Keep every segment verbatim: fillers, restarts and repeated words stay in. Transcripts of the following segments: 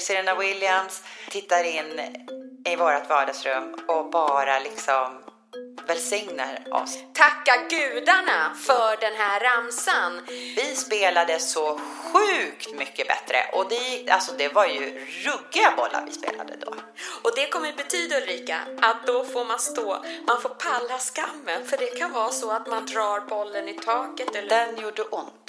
Serena Williams tittar in i vårt vardagsrum och bara liksom välsignar oss. Tacka gudarna för den här ramsan. Vi spelade så sjukt mycket bättre. Och det, alltså det var ju ruggiga bollar vi spelade då. Och det kommer betyda, Ulrika, att då får man stå. Man får palla skammen. För det kan vara så att man drar bollen i taket. Eller... Den gjorde ont.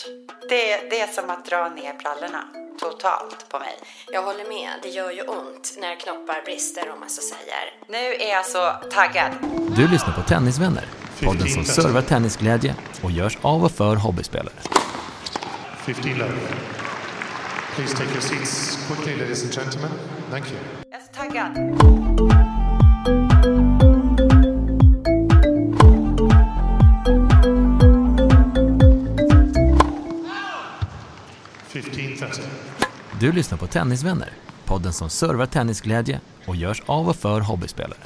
Det, det är som att dra ner brallorna. Totalt på mig. Jag håller med, det gör ju ont när knoppar brister, om man så säger. Nu är jag så taggad. Du lyssnar på Tennisvänner, podden som servar tennisglädje och görs av och för hobbyspelare. femton love. Please take your seats quickly, ladies and gentlemen. Thank you. Jag är så taggad. Du lyssnar på Tennisvänner, podden som servar tennisglädje och görs av och för hobbyspelare.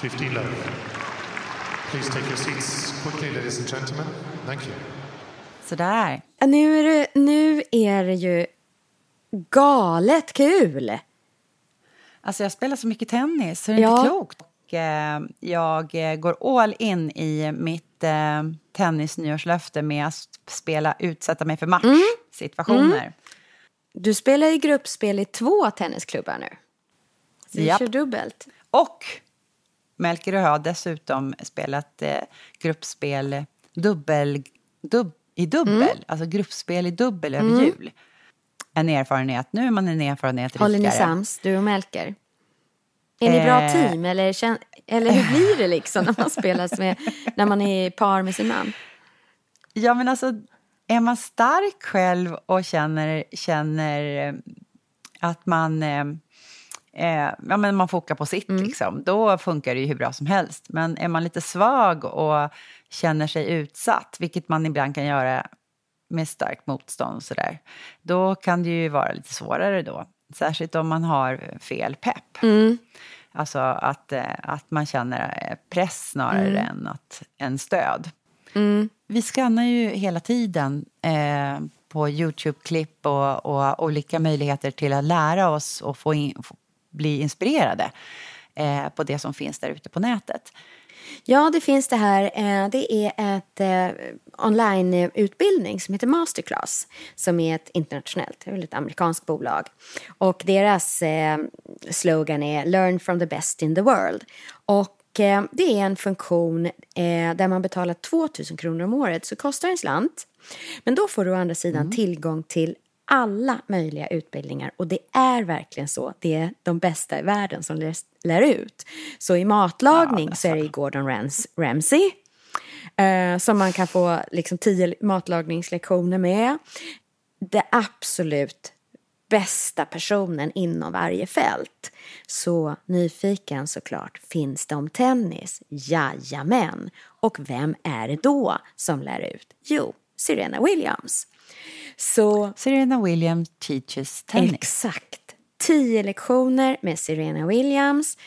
femton love. Please take your seats quickly, ladies and gentlemen. Thank you. Sådär. Nu är det, nu är det ju galet kul. Alltså jag spelar så mycket tennis, så det är ja. inte klokt. Jag går all in i mitt tennisnyårslöfte med att spela, utsätta mig för matchsituationer. Mm. Mm. Du spelar i gruppspel i två tennisklubbar nu. Du Japp. kör dubbelt. Och Melker har dessutom spelat eh, gruppspel dubbel, dub, i dubbel. Mm. Alltså gruppspel i dubbel över mm. jul. En erfarenhet. Nu är man en erfarenhet riktigare. Håller ni sams, du och Melker? Är ni bra team? Eller, eller hur blir det liksom när man spelas med, när man är par med sin man? Ja, men alltså, är man stark själv och känner, känner att man, eh, ja, men man fokar på sitt, mm. liksom, då funkar det ju hur bra som helst. Men är man lite svag och känner sig utsatt, vilket man ibland kan göra med starkt motstånd och sådär, då kan det ju vara lite svårare då. Särskilt om man har fel pepp. Mm. Alltså att, att man känner press snarare mm. än att, en stöd. Mm. Vi skannar ju hela tiden eh, på YouTube-klipp och, och olika möjligheter till att lära oss och få in, få, bli inspirerade eh, på det som finns där ute på nätet. Ja, det finns det här. Eh, det är ett eh, online-utbildning som heter Masterclass, som är ett internationellt, ett amerikanskt bolag. Och deras eh, slogan är Learn from the best in the world. Och det är en funktion eh, där man betalar tvåtusen kronor om året, så kostar en slant. Men då får du å andra sidan mm. tillgång till alla möjliga utbildningar. Och det är verkligen så. Det är de bästa i världen som lär, lär ut. Så i matlagning ja, så är det Gordon Rams- Ramsay. Eh, som man kan få liksom tio matlagningslektioner med. Det absolut bästa personen inom varje fält. Så nyfiken såklart, finns det om tennis? Jajamän. Och vem är det då som lär ut? Jo, Serena Williams. Så Serena Williams teaches tennis. Exakt. Tio lektioner med Serena Williams,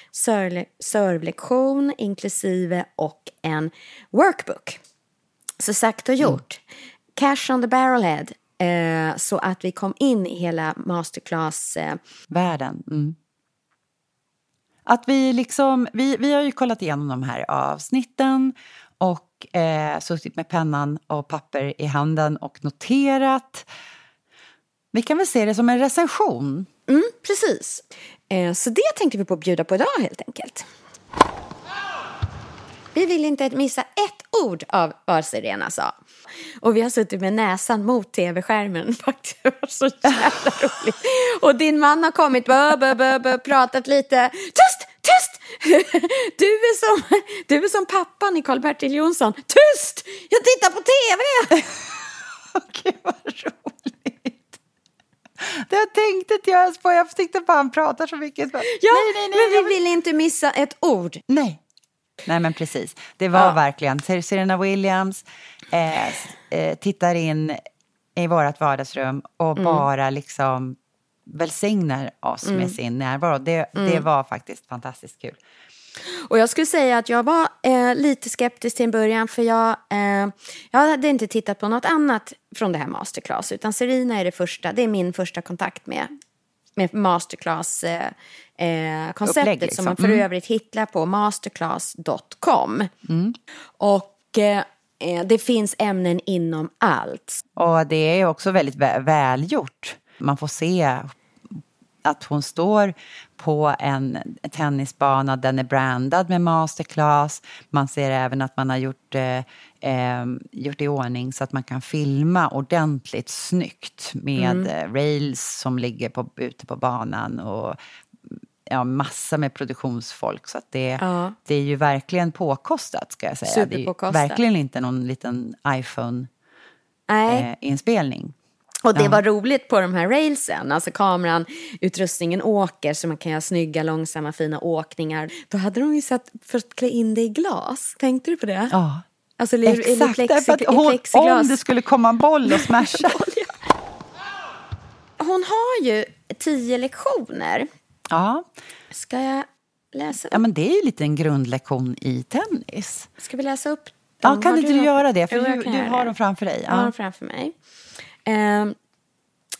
servelektion inklusive och en workbook. Så sagt och gjort. Mm. Cash on the barrelhead. Eh, så att vi kom in i hela masterclass-världen. Eh. Mm. Att vi liksom, vi, vi har ju kollat igenom de här avsnitten och eh, suttit med pennan och papper i handen och noterat. Vi kan väl se det som en recension. Mm, precis. Eh, så det tänkte vi på att bjuda på idag helt enkelt. Vi vill inte missa ett ord av vad Serena sa. Och vi har suttit med näsan mot tv-skärmen. Faktiskt, det var så jävla roligt. Och din man har kommit bö, bö, bö, bö, pratat lite. Tyst, tyst! Du är som, du är som pappan i Carl Bertil Jonsson. Tyst! Jag tittar på tv! Okej, vad roligt. Det jag tänkte att jag spår. Jag tänkte bara han pratar så mycket. Ja, nej, nej, nej, men vi vill... vill inte missa ett ord. Nej. Nej, men precis. Det var ja. verkligen. Serena Williams eh, tittar in i vårat vardagsrum och mm. bara liksom välsignar oss mm. med sin närvaro. Det, mm. det var faktiskt fantastiskt kul. Och jag skulle säga att jag var eh, lite skeptisk till en början, för jag, eh, jag hade inte tittat på något annat från det här Masterclass, utan Serena är det första, det är min första kontakt med, med Masterclass eh, eh, konceptet upplägg, liksom. Som man för övrigt mm. hittar på masterclass dot com mm. och eh, det finns ämnen inom allt. Och det är också väldigt vä- välgjort. Man får se att hon står på en tennisbana, den är brandad med Masterclass. Man ser även att man har gjort, eh, gjort i ordning så att man kan filma ordentligt snyggt med mm. rails som ligger på, ute på banan och ja, massa med produktionsfolk. Så att det, ja. det är ju verkligen påkostat, ska jag säga. Superpåkostat. Det är ju verkligen inte någon liten iPhone-inspelning. Eh, Och det var roligt på de här railsen. Alltså kameran, utrustningen åker så man kan göra snygga, långsamma, fina åkningar. Då hade de ju satt för att klä in det i glas. Tänkte du på det? Ja, alltså, exakt. L- l- plexi- hon, om det skulle komma en boll och smasha. Hon har ju tio lektioner. Ja. Ska jag läsa upp? Ja, men det är ju lite en grundlektion i tennis. Ska vi läsa upp? Ja, kan inte du, du göra det? För du, du, du har det. dem framför dig. Ja. Jag har dem framför mig. Um,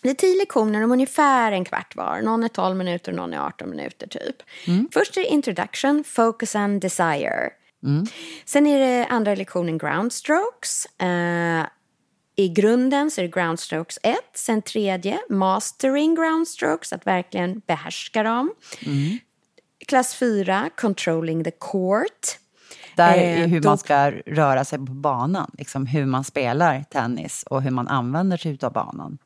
det är tio lektioner om ungefär en kvart var. Någon är tolv minuter och någon är arton minuter typ. Mm. Först är introduction, focus and desire. Mm. Sen är det andra lektionen groundstrokes. Uh, I grunden så är det groundstrokes ett. Sen tredje, mastering groundstrokes. Att verkligen behärska dem. Mm. Klass fyra, controlling the court. Där är hur man ska röra sig på banan. Liksom hur man spelar tennis och hur man använder sig av banan.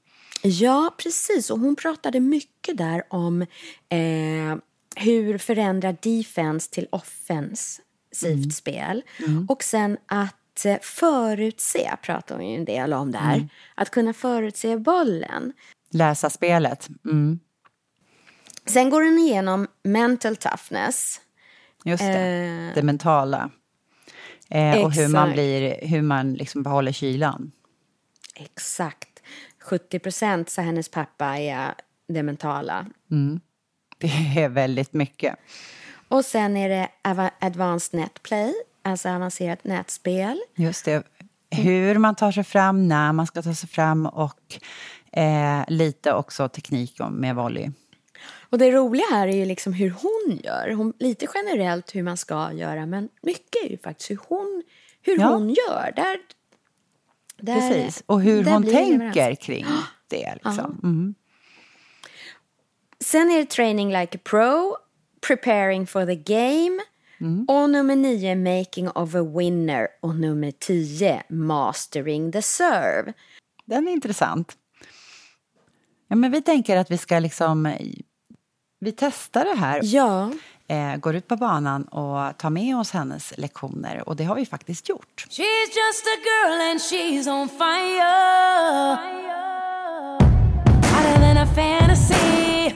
Ja, precis. Och hon pratade mycket där om eh, hur förändra defense till offensivt mm. spel. Mm. Och sen att förutse, pratar hon ju en del om där. Mm. Att kunna förutse bollen. Läsa spelet. Mm. Sen går hon igenom mental toughness. Just det, eh, det mentala. Eh, och hur man blir, hur man liksom behåller kylan. Exakt. sjuttio procent sa hennes pappa är det mentala. Mm. Det är väldigt mycket. Och sen är det av- advanced netplay, alltså avancerat nätspel. Just det, hur man tar sig fram, när man ska ta sig fram och eh, lite också teknik med volley. Och det roliga här är ju liksom hur hon gör. Hon, lite generellt hur man ska göra. Men mycket är ju faktiskt hur hon, hur ja. hon gör. Där, där, precis. Och hur hon tänker kring det. Liksom. Mm. Sen är det training like a pro. Preparing for the game. Mm. Och nummer nio, making of a winner. Och nummer tio, mastering the serve. Den är intressant. Ja, men vi tänker att vi ska liksom... Vi testar det här, ja. eh, går ut på banan och tar med oss hennes lektioner. Och det har vi faktiskt gjort. She's just a girl and she's on fire. Hotter than a fantasy.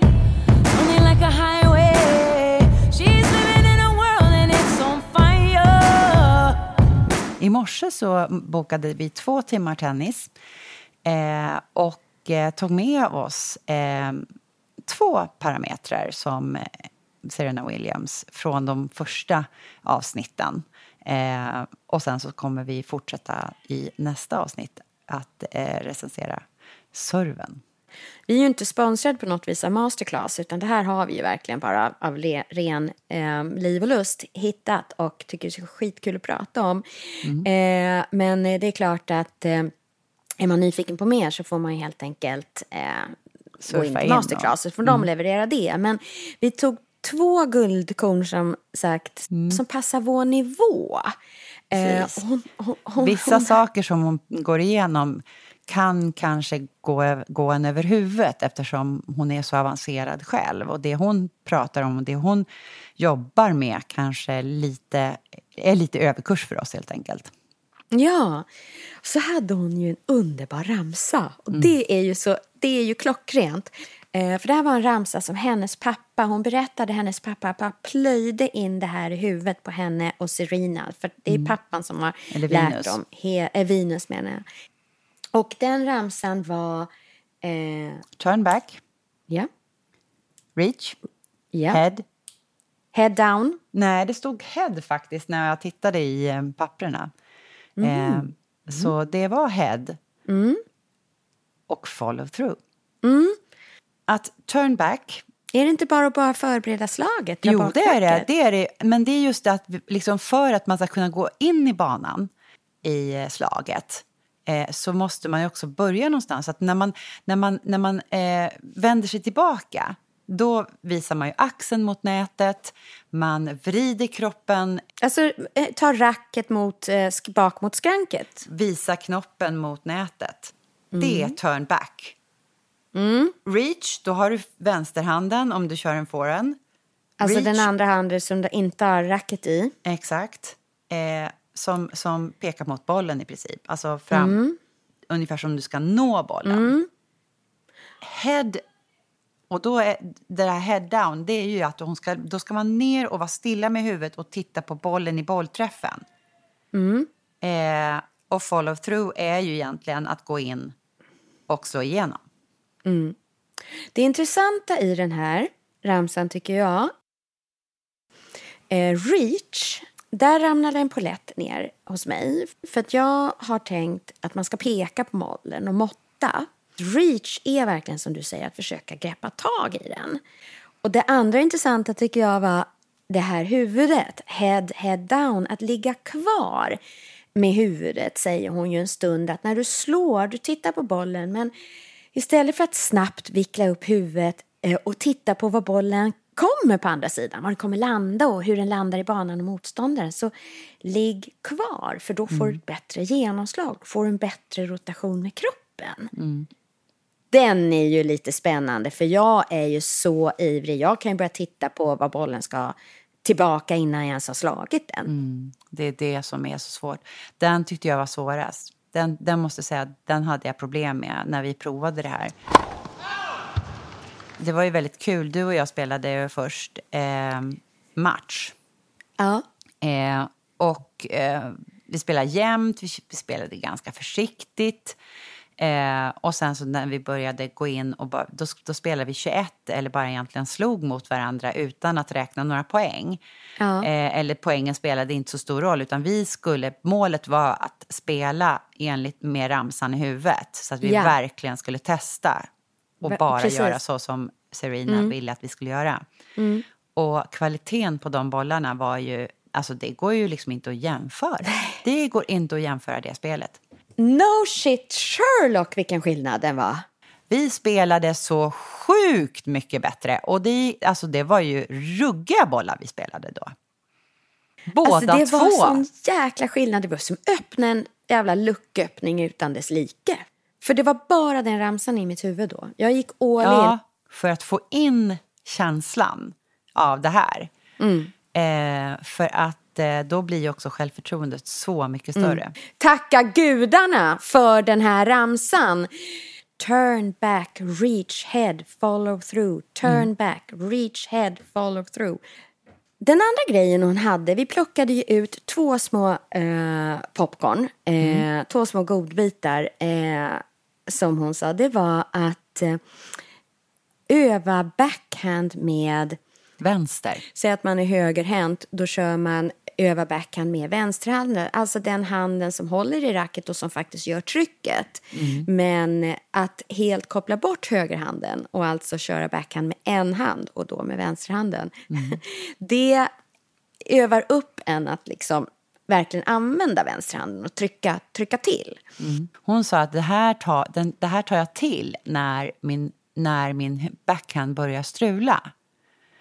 Only like a highway. She's living in a world and it's on fire. I morse så bokade vi två timmar tennis. Eh, och eh, tog med oss... Eh, två parametrar som Serena Williams från de första avsnitten. Eh, och sen så kommer vi fortsätta i nästa avsnitt att eh, recensera serven. Vi är ju inte sponsrade på något vis av Masterclass, utan det här har vi ju verkligen bara av le- ren eh, liv och lust hittat och tycker det är skitkul att prata om. Mm. Eh, men det är klart att eh, är man nyfiken på mer så får man ju helt enkelt... Eh, gå in till Masterclass för de mm. levererar det. Men vi tog två guldkorn som sagt mm. som passar vår nivå. Eh, hon, hon, hon, Vissa hon... saker som hon går igenom kan kanske gå, gå en över huvudet eftersom hon är så avancerad själv. Och det hon pratar om och det hon jobbar med kanske lite, är lite överkurs för oss helt enkelt. Ja, så hade hon ju en underbar ramsa. Och mm. det är ju så... Det är ju klockrent. Eh, för det här var en ramsa som hennes pappa, hon berättade hennes pappa, pappa plöjde in det här i huvudet på henne och Serena. För det är mm. pappan som har lärt dem. He, eh, Venus menar jag. Och den ramsan var... Eh, Turn back. Ja. Yeah. Reach. Yeah. Head. Head down. Nej, det stod head faktiskt när jag tittade i eh, papperna. Mm. Eh, mm. Så det var head. Mm. Och follow through. Mm. Att turn back... Är det inte bara att bara förbereda slaget? Jo, det är det, det är det. Men det är just det att liksom för att man ska kunna gå in i banan i slaget eh, så måste man ju också börja någonstans. Att när man, när man, när man eh, vänder sig tillbaka, då visar man ju axeln mot nätet, man vrider kroppen. Alltså tar racket mot, eh, bak mot skranket. Visa knoppen mot nätet. Mm. Det är turn back. Mm. Reach, då har du vänsterhanden om du kör en forehand. Alltså reach, den andra handen som du inte har racket i. Exakt. Eh, som, som pekar mot bollen i princip. Alltså fram, mm. ungefär som du ska nå bollen. Mm. Head, och då är det här head down, det är ju att hon ska, då ska man ner och vara stilla med huvudet och titta på bollen i bollträffen. Mm. Eh, och follow through är ju egentligen att gå in och slå igenom. Mm. Det intressanta i den här ramsan tycker jag eh, reach, där ramlar en polett ner hos mig för att jag har tänkt att man ska peka på bollen och måtta. Reach är verkligen som du säger att försöka greppa tag i den. Och det andra intressanta tycker jag var det här huvudet, head, head down, att ligga kvar med huvudet, säger hon ju en stund, att när du slår, du tittar på bollen, men istället för att snabbt vickla upp huvudet och titta på vad bollen kommer på andra sidan, var den kommer landa och hur den landar i banan och motståndaren, så ligg kvar, för då får du ett bättre genomslag, får en bättre rotation med kroppen. Mm. Den är ju lite spännande, för jag är ju så ivrig, jag kan ju börja titta på vad bollen ska tillbaka innan jag ens har slagit den. Mm. Det är det som är så svårt. Den tyckte jag var svårast. Den, den måste säga att den hade jag problem med när vi provade det här. Det var ju väldigt kul. Du och jag spelade först eh, match. Ja. Eh, och eh, vi spelade jämnt. Vi spelade ganska försiktigt. Eh, och sen så när vi började gå in och bara, då, då spelade vi tjugoett eller bara egentligen slog mot varandra utan att räkna några poäng. Ja. Eh, eller poängen spelade inte så stor roll, utan vi skulle, målet var att spela enligt med ramsan i huvudet så att vi ja. verkligen skulle testa och bara Precis. göra så som Serena mm. ville att vi skulle göra. Mm. Och kvaliteten på de bollarna var ju, alltså det går ju liksom inte att jämföra. Det går inte att jämföra det spelet. No shit Sherlock, vilken skillnad den var. Vi spelade så sjukt mycket bättre. Och det, alltså det var ju ruggiga bollar vi spelade då. Båda alltså det två. Det var en jäkla skillnad. Det var som öppna en jävla lucköppning utan dess like. För det var bara den ramsan i mitt huvud då. Jag gick all ja, in. För att få in känslan av det här. Mm. Eh, för att då blir ju också självförtroendet så mycket större. Mm. Tacka gudarna för den här ramsan. Turn back, reach head, follow through. Turn mm. back, reach head, follow through. Den andra grejen hon hade, vi plockade ju ut två små eh, popcorn. Eh, mm. Två små godbitar eh, som hon sa. Det var att eh, öva backhand med... vänster. Säg att man är högerhänt, då kör man över backhand med vänsterhanden. Alltså den handen som håller i racket och som faktiskt gör trycket. Mm. Men att helt koppla bort högerhanden och alltså köra backhand med en hand och då med vänsterhanden. Mm. Det övar upp en att liksom verkligen använda vänsterhanden och trycka, trycka till. Mm. Hon sa att det här, tar, den, det här tar jag till när min, när min backhand börjar strula.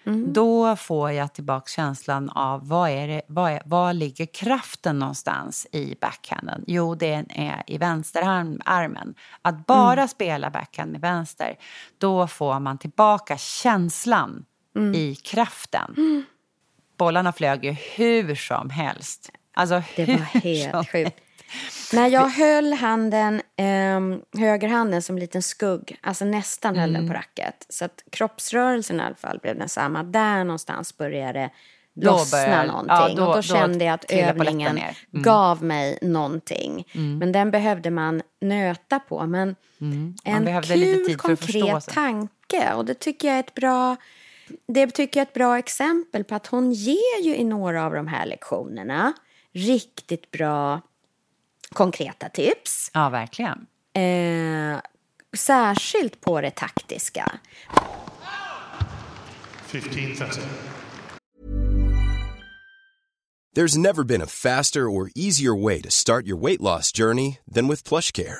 Mm. Då får jag tillbaka känslan av vad är det, vad är, vad ligger kraften någonstans i backhanden? Jo, det är i vänsterarmen. Att bara mm. spela backhand med vänster, då får man tillbaka känslan mm. i kraften. Mm. Bollarna flög ju hur som helst. Alltså, det hur var helt sjukt. När jag höll handen, eh, högerhanden som en liten skugg, alltså nästan höll mm. den på racket. Så att kroppsrörelsen i alla fall blev den samma. Där någonstans började lossna började, någonting. Ja, då, och då kände då jag att övningen mm. gav mig någonting. Mm. Men den behövde man nöta på. Men mm. en kul, lite tid för konkret tanke. Och det tycker jag är ett bra... Det tycker jag är ett bra exempel på att hon ger ju i några av de här lektionerna riktigt bra konkreta tips. Ja, verkligen. Eh, särskilt på det taktiska. femton trettio. There's never been a faster or easier way to start your weight loss journey than with PlushCare.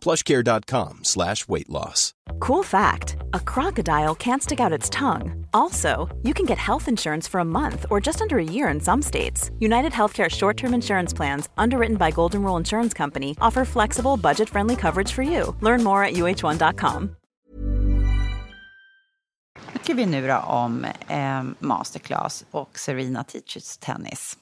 PlushCare.com slash weight loss. Cool fact, a crocodile can't stick out its tongue. Also, you can get health insurance for a month or just under a year in some states. United Healthcare short-term insurance plans, underwritten by Golden Rule Insurance Company, offer flexible, budget-friendly coverage for you. Learn more at U H one dot com. Vad tycker vi nu då om eh, Masterclass och Serena Teaches Tennis?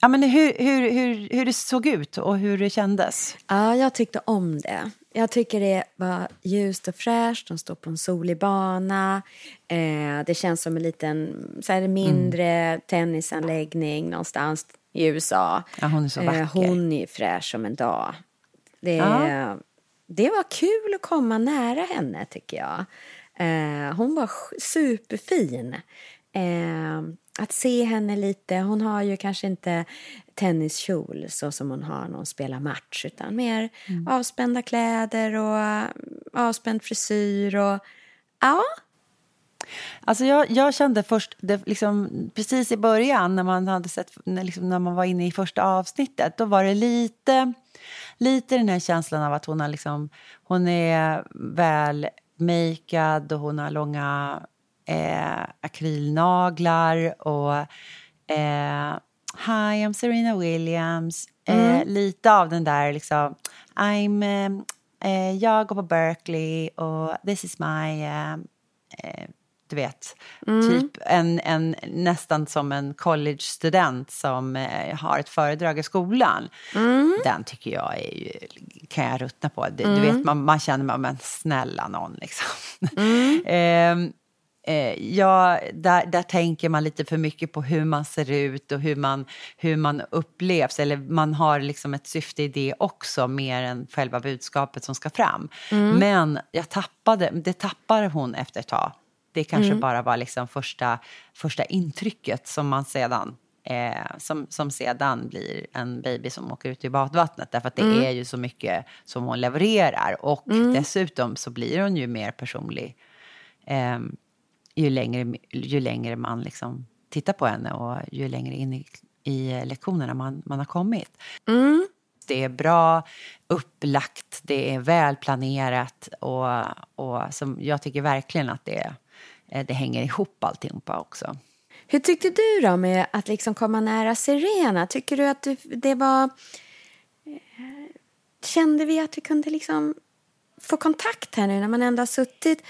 Ja, men hur, hur, hur, hur det såg ut och hur det kändes? Ja, jag tyckte om det. Jag tycker det var ljust och fräscht. De står på en solig bana. Eh, det känns som en liten så här, mindre mm. tennisanläggning någonstans i U S A. Ja, hon är så vacker. Eh, hon är fräsch som en dag. Det, ja. det var kul att komma nära henne tycker jag. Eh, hon var superfin. Eh, Att se henne lite, hon har ju kanske inte tenniskjol så som hon har när hon spelar match. Utan mer mm. avspända kläder och avspänd frisyr och ja. Alltså jag, jag kände först, det, liksom, precis i början när man hade sett, när, liksom, när man var inne i första avsnittet. Då var det lite, lite den här känslan av att hon, har, liksom, hon är väl makead och hon har långa... Eh, akrylnaglar och eh, hi, I'm Serena Williams eh, mm. lite av den där liksom I'm, eh, jag går på Berkeley och this is my eh, eh, du vet mm. typ en, en nästan som en college-student som eh, har ett föredrag i skolan mm. den tycker jag är ju, kan jag ruttna på du, mm. du vet man, man känner man men snälla någon liksom mm. eh, Eh, ja, där, där tänker man lite för mycket på hur man ser ut och hur man, hur man upplevs eller man har liksom ett syfte i det också mer än själva budskapet som ska fram mm. men jag tappade, det tappar hon efter ett tag det kanske mm. bara var liksom första, första intrycket som man sedan eh, som, som sedan blir en baby som åker ut i badvattnet därför att det mm. är ju så mycket som hon levererar och mm. dessutom så blir hon ju mer personlig eh, ju längre, ju längre man liksom tittar på henne och ju längre in i, i lektionerna man, man har kommit. Mm. Det är bra upplagt, det är väl planerat och, och som jag tycker verkligen att det, det hänger ihop alltihopa också. Hur tyckte du då med att liksom komma nära Serena? Tycker du att det var... Kände vi att vi kunde liksom... få kontakt här nu när man ändå har suttit.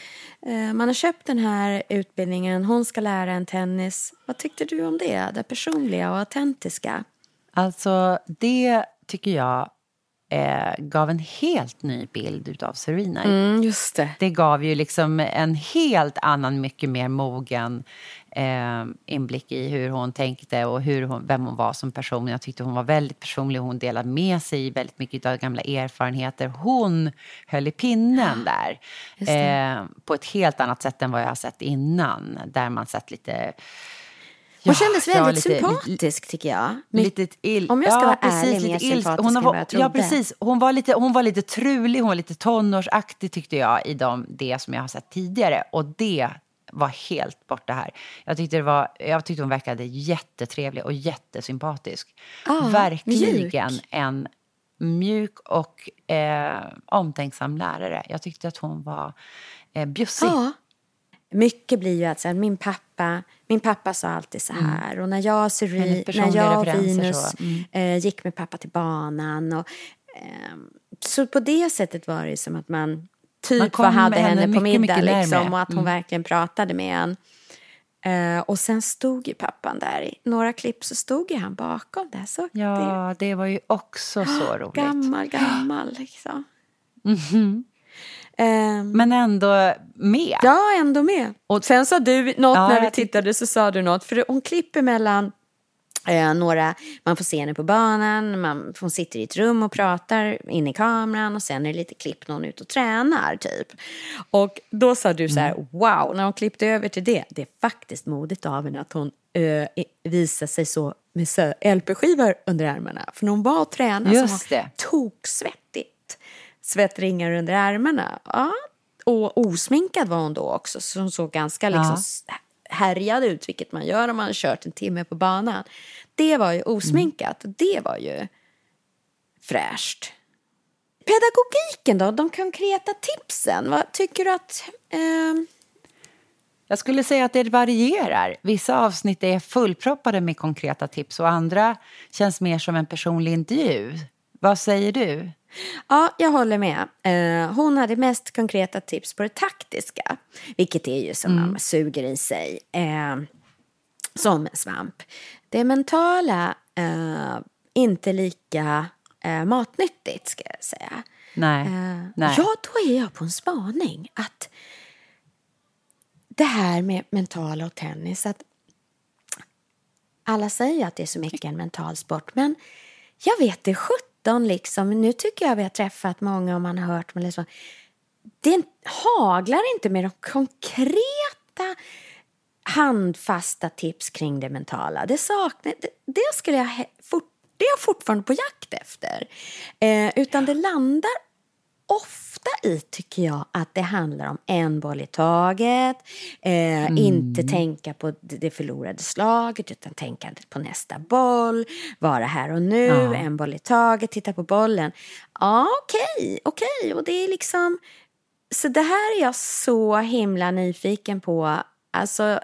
Man har köpt den här utbildningen. Hon ska lära en tennis. Vad tyckte du om det? Det personliga och autentiska. Alltså det tycker jag eh, gav en helt ny bild utav Serena. Mm, just det. Det gav ju liksom en helt annan, mycket mer mogen eh, inblick i hur hon tänkte och hur hon, vem hon var som person. Jag tyckte hon var väldigt personlig. Hon delade med sig väldigt mycket av gamla erfarenheter. Hon höll i pinnen där. Eh, på ett helt annat sätt än vad jag har sett innan. Där man sett lite... Hon ja, kändes väldigt lite, sympatisk tycker jag. Lite ill. Om jag ska ja, vara precis, ärlig, mer sympatisk hon var, än jag trodde. Ja, precis. Hon var, lite, hon var lite trulig, hon var lite tonårsaktig tyckte jag i de, det som jag har sett tidigare. Och det var helt borta här. Jag tyckte, det var, jag tyckte hon verkade jättetrevlig och jättesympatisk. Ah, verkligen mjuk. En mjuk och eh, omtänksam lärare. Jag tyckte att hon var eh, bjussig. Ah. mycket blir ju att så här, min pappa min pappa sa alltid så här, mm. och när jag Seri, när jag Venus mm. eh, gick med pappa till banan och eh, så på det sättet var det som att man typ man hade henne, henne på mycket, middag mycket liksom, och att hon mm. verkligen pratade med en. Uh, och sen stod ju pappan där i några klipp, så stod ju han bakom där. Så ja, det, det var ju också så roligt. Gammal, gammal liksom. Mm-hmm. Um, Men ändå med. Ja, ändå med. Och sen sa du något ja, när vi tittade så sa du något. För hon klipper mellan eh, några, man får se henne på banan, man, hon sitter i ett rum och pratar in i kameran och sen är det lite klipp någon ut och tränar typ. Och då sa du så här, mm. wow, när hon klippte över till det, det är faktiskt modigt av henne att hon ö, visar sig så med L P-skivor under armarna. För när hon var och tränade just så var hon toksvettigt. Svettringar under armarna. Ja. Och osminkad var hon då också, så hon såg ganska liksom... Ja. Härjade ut, vilket man gör om man har kört en timme på banan. Det var ju osminkat. Mm. Det var ju fräscht. Pedagogiken då? De konkreta tipsen. Vad tycker du att... Eh... Jag skulle säga att det varierar. Vissa avsnitt är fullproppade med konkreta tips och andra känns mer som en personlig intervju. Vad säger du? Ja, jag håller med. Eh, hon hade mest konkreta tips på det taktiska. Vilket är ju som mm. man suger i sig. Eh, som en svamp. Det mentala, eh, inte lika eh, matnyttigt ska jag säga. Nej. Eh, Nej. Ja, då är jag på en spaning. Att det här med mentala och tennis. Att alla säger att det är så mycket en mental sport. Men jag vet det sjutton. Liksom, nu tycker jag att vi har träffat många och man har hört men liksom, det haglar inte med de konkreta handfasta tips kring det mentala. Det saknar, det, det skulle jag fort, det är jag fortfarande på jakt efter. Eh, utan det landar ofta i, tycker jag, att det handlar om en boll i taget. Eh, mm. Inte tänka på det förlorade slaget utan tänka på nästa boll. Vara här och nu, ja. En boll i taget, titta på bollen. Ja, okej, okej. Och det är liksom... Så det här är jag så himla nyfiken på. Alltså,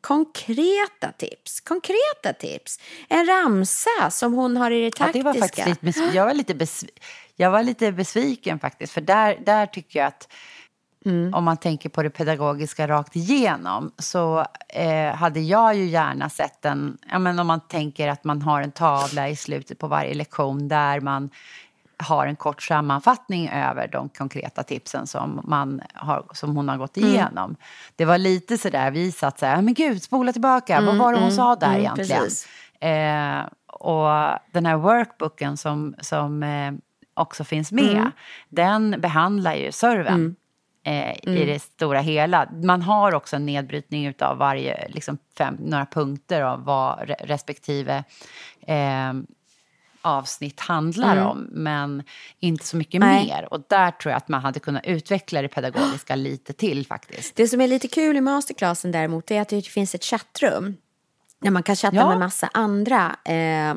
konkreta tips. Konkreta tips. En ramsa som hon har i det taktiska. Ja, det var faktiskt lite bes- jag var lite besviken. Jag var lite besviken faktiskt, för där, där tycker jag att mm. om man tänker på det pedagogiska rakt igenom så eh, hade jag ju gärna sett en, ja, men om man tänker att man har en tavla i slutet på varje lektion där man har en kort sammanfattning över de konkreta tipsen som, man har, som hon har gått igenom. Mm. Det var lite sådär, vi satt såhär, men gud, spola tillbaka, mm, vad var det hon mm, sa där mm, egentligen? Eh, och den här workbooken som... som eh, också finns med. Mm. Den behandlar ju serven mm. eh, i det stora hela. Man har också en nedbrytning av varje liksom fem, några punkter av vad respektive eh, avsnitt handlar mm. om, men inte så mycket Nej. mer. Och där tror jag att man hade kunnat utveckla det pedagogiska lite till faktiskt. Det som är lite kul i masterclassen däremot är att det finns ett chattrum när man kan chatta ja. med massa andra eh,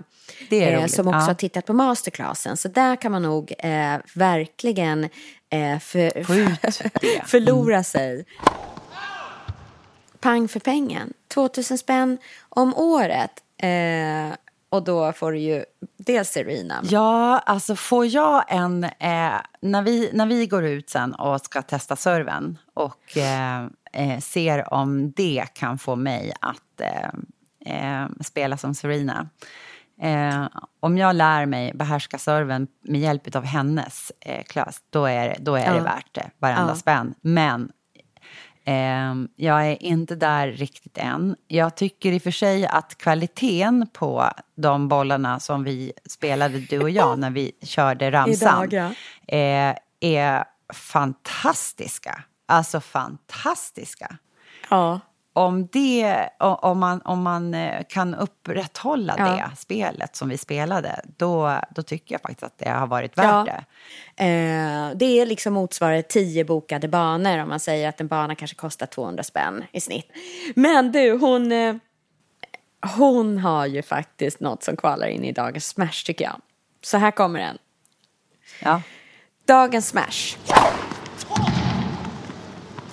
eh, som också ja. har tittat på masterclassen. Så där kan man nog eh, verkligen eh, för, för, förlora mm. sig. Pang för pengen. tvåtusen spänn om året. Eh, och då får du ju dels Serena. Ja, alltså får jag en... Eh, när, vi, när vi går ut sen och ska testa serven och eh, eh, ser om det kan få mig att... Eh, Eh, spela som Serena. Eh, om jag lär mig behärska serven med hjälp av hennes eh, klass, då är, då är ja. det värt det. Varenda ja. spänn. Men eh, jag är inte där riktigt än. Jag tycker i och för sig att kvaliteten på de bollarna som vi spelade, du och jag, när vi körde ramsan Idag, ja. eh, är fantastiska. Alltså fantastiska. Ja. Om, det, om, man, om man kan upprätthålla ja. det spelet som vi spelade, då, då tycker jag faktiskt att det har varit värt ja. det. Eh, det är liksom motsvarande tio bokade banor om man säger att en bana kanske kostar tvåhundra spänn i snitt. Men du, hon, eh, hon har ju faktiskt något som kvalar in i dagens smash tycker jag. Så här kommer den. Ja. Dagens smash.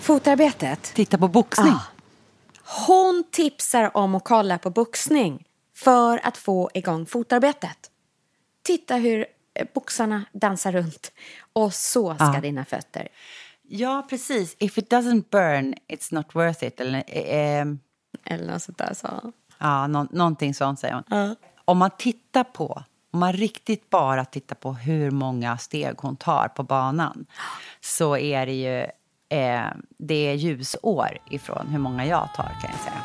fotarbetet. Titta på boxning. Ah. Hon tipsar om att kolla på boxning för att få igång fotarbetet. Titta hur boxarna dansar runt. Och så ska ah. dina fötter. Ja, precis. If it doesn't burn, it's not worth it. Eller, eh, Eller något sånt där, så. Ja, no- någonting sånt säger hon. Uh. Om man tittar på, om man riktigt bara tittar på hur många steg hon tar på banan, så är det ju eh, det är ljusår ifrån hur många jag tar, kan jag säga.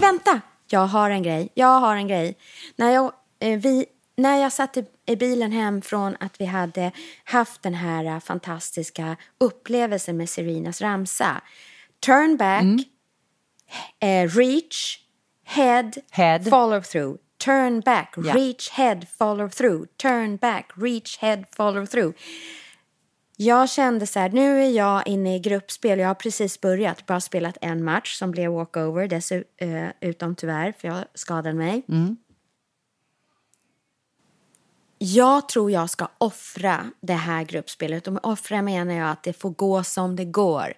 Vänta, jag har en grej, jag har en grej. När jag, eh, vi, när jag satt i, i bilen hem från att vi hade haft den här fantastiska upplevelsen med Serenas ramsa. Turn back, mm. eh, reach, head, head, follow through. Turn back, yeah. reach, head, follow through. Turn back, reach, head, follow through. Jag kände så här, nu är jag inne i gruppspel. Jag har precis börjat, bara spelat en match som blev walkover. Dessutom tyvärr, för jag skadade mig. Mm. Jag tror jag ska offra det här gruppspelet. Och med offra menar jag att det får gå som det går.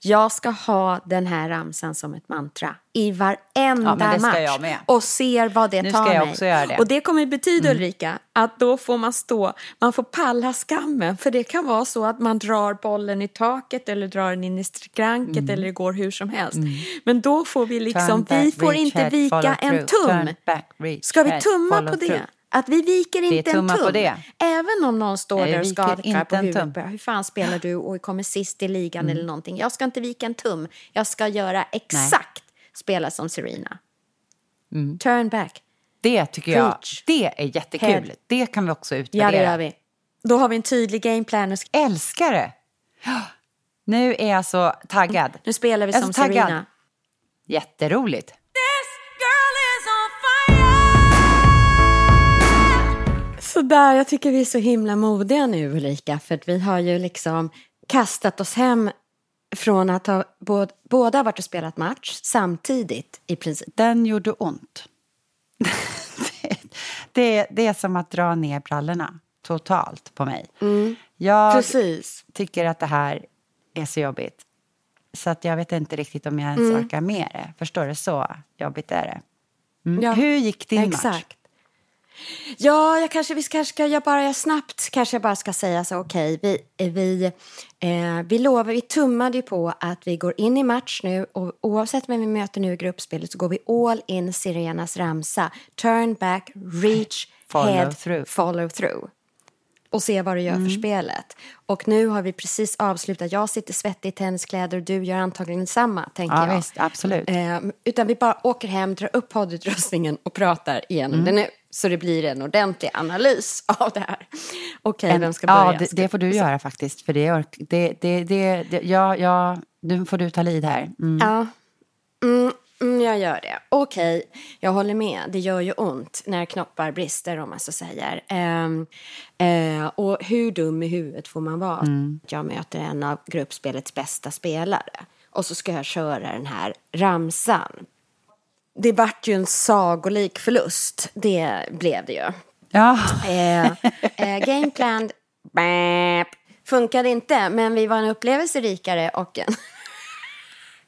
Jag ska ha den här ramsan som ett mantra i varenda ja, match. Och ser vad det nu tar ska jag mig. Också göra det. Och det kommer betyda, mm. Ulrika, att då får man stå. Man får palla skammen. För det kan vara så att man drar bollen i taket. Eller drar den in i skranket. Mm. Eller det går hur som helst. Mm. Men då får vi liksom. Back, vi får reach, inte head, vika en tum. Back, reach, ska vi tumma head, på det? Through. Att vi viker inte en tum. Även om någon står där och skakar på huvudet. Hur fan spelar du och kommer sist i ligan mm. eller någonting. Jag ska inte vika en tum. Jag ska göra exakt Nej. Spela som Serena. Mm. Turn back. Det tycker jag. Reach. Det är jättekul. Head. Det kan vi också utvärdera. Ja, det gör vi. Då har vi en tydlig gameplan. Älskar det. Nu är jag så taggad. Nu spelar vi som taggad. Serena. Jätteroligt. Så där, jag tycker vi är så himla modiga nu, Ulrika, för att vi har ju liksom kastat oss hem från att ha både, båda varit och spelat match samtidigt i princip. Den gjorde ont. det, det, det är som att dra ner brallorna totalt på mig. Mm. Jag Precis. tycker att det här är så jobbigt. Så att jag vet inte riktigt om jag ens mm. orkar med det. Förstår du, så jobbigt är det. Mm. Ja, hur gick din exakt. match? Ja, jag kanske vi kanske ska jag bara jag snabbt kanske jag bara ska säga så okej, okay, vi vi eh, vi lovar, vi tummade ju på att vi går in i match nu, och oavsett vem vi möter nu i gruppspelet så går vi all in Serenas ramsa, turn back, reach, follow head, through. follow through. Och se vad du gör mm. för spelet. Och nu har vi precis avslutat. Jag sitter svettig i tenniskläder och du gör antagligen samma, tänker ja, jag. Visst, absolut. Eh, utan vi bara åker hem, drar upp poddutrustningen och pratar igenom mm. det nu. Så det blir en ordentlig analys av det här. Okej, okay, vem ska börja? Ja, det, det får du Så. göra faktiskt. För det, det, det, det, det, ja, ja, nu får du ta lid här. Mm. Ja, mm. Mm, jag gör det. Okej, okay. Jag håller med. Det gör ju ont när knoppar brister, om man så säger. Ehm, eh, och hur dum i huvudet får man vara? Mm. Jag möter en av gruppspelets bästa spelare. Och så ska jag köra den här ramsan. Det vart ju en sagolik förlust. Det blev det ju. Ja. Ehm, eh, gameplan funkade inte, men vi var en upplevelserikare och en...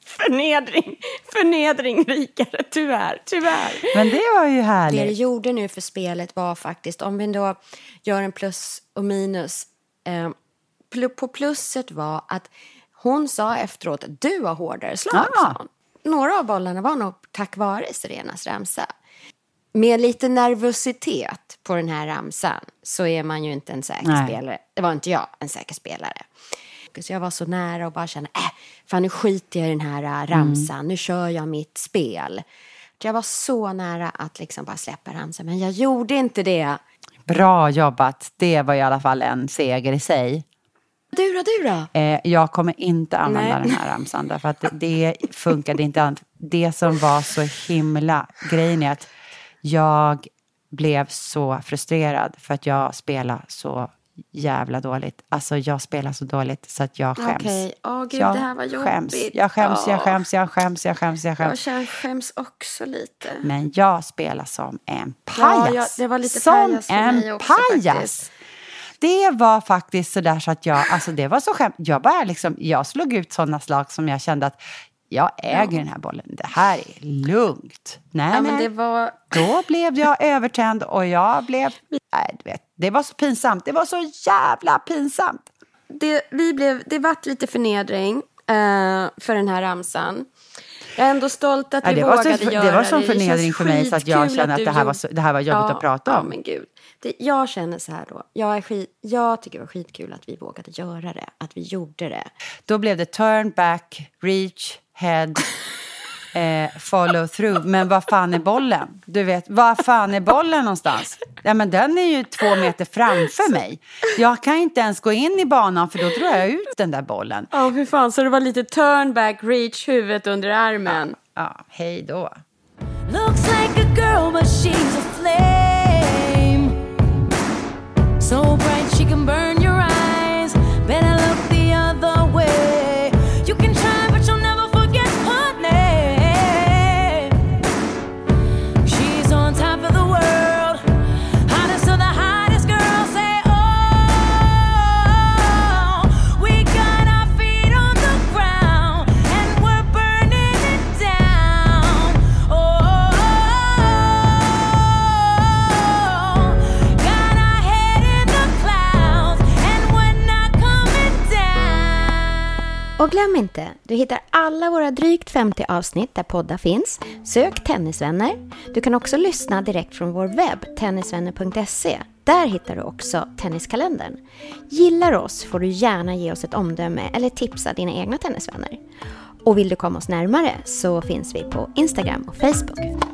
Förnedring, förnedring rikare, tyvärr, tyvärr. Men det var ju härligt. Det det gjorde nu för spelet var faktiskt, om vi då gör en plus och minus. Eh, på plusset var att hon sa efteråt att du var hårdare slag. Ja. Några av bollarna var nog tack vare Serenas ramsa. Med lite nervositet på den här ramsan så är man ju inte en säker Nej. spelare. Det var inte jag, en säker spelare. Så jag var så nära och bara kände, äh, fan nu skiter jag i den här ramsan, mm. nu kör jag mitt spel. Jag var så nära att liksom bara släppa ramsan, men jag gjorde inte det. Bra jobbat, det var i alla fall en seger i sig. Du då, du då? Eh, jag kommer inte använda Nej. den här ramsan, därför att det funkade inte. Det som var så himla grejen är att jag blev så frustrerad för att jag spelade så jävla dåligt. Alltså jag spelar så dåligt så att jag skäms. Okej, okay. Åh oh, gud, jag det här var jobbigt. Skäms. Jag skäms, oh. jag skäms, jag skäms, jag skäms, jag skäms. Jag skäms också lite. Men jag spelar som en pajas. Ja, jag, det var lite som pajas för mig också, en pajas. Faktiskt. Det var faktiskt så där så att jag, alltså det var så skämt. Jag bara liksom, jag slog ut sådana slag som jag kände att jag äger ja. den här bollen. Det här är lugnt. Nej, ja, men det var... Då blev jag övertänd och jag blev... Nej, du vet, det var så pinsamt. Det var så jävla pinsamt. Det, vi blev, det vart lite förnedring uh, för den här ramsan. Jag är ändå stolt att vi ja, vågade så, göra det. Det var som förnedring för mig så att jag kände att, att det, här var så, det här var jobbigt ja, att prata om. Ja, men gud. Det, jag känner så här då. Jag, är skit, jag tycker det var skitkul att vi vågade göra det. Att vi gjorde det. Då blev det turn back, reach... head, eh, follow through. Men vad fan är bollen? Du vet, vad fan är bollen någonstans? Ja, men den är ju två meter framför mig. Jag kan inte ens gå in i banan för då drar jag ut den där bollen. Ja, oh, hur fan. Så det var lite turn back, reach, huvudet under armen. Ja, ja hej då. Looks like a girl but she's a flame. So bright she can burn your eyes. Better look the other way. You can try. Och glöm inte, du hittar alla våra drygt femtio avsnitt där poddar finns. Sök Tennisvänner. Du kan också lyssna direkt från vår webb, tennisvänner punkt se. Där hittar du också tenniskalendern. Gillar oss får du gärna ge oss ett omdöme eller tipsa dina egna tennisvänner. Och vill du komma oss närmare så finns vi på Instagram och Facebook.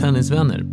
Tennisvänner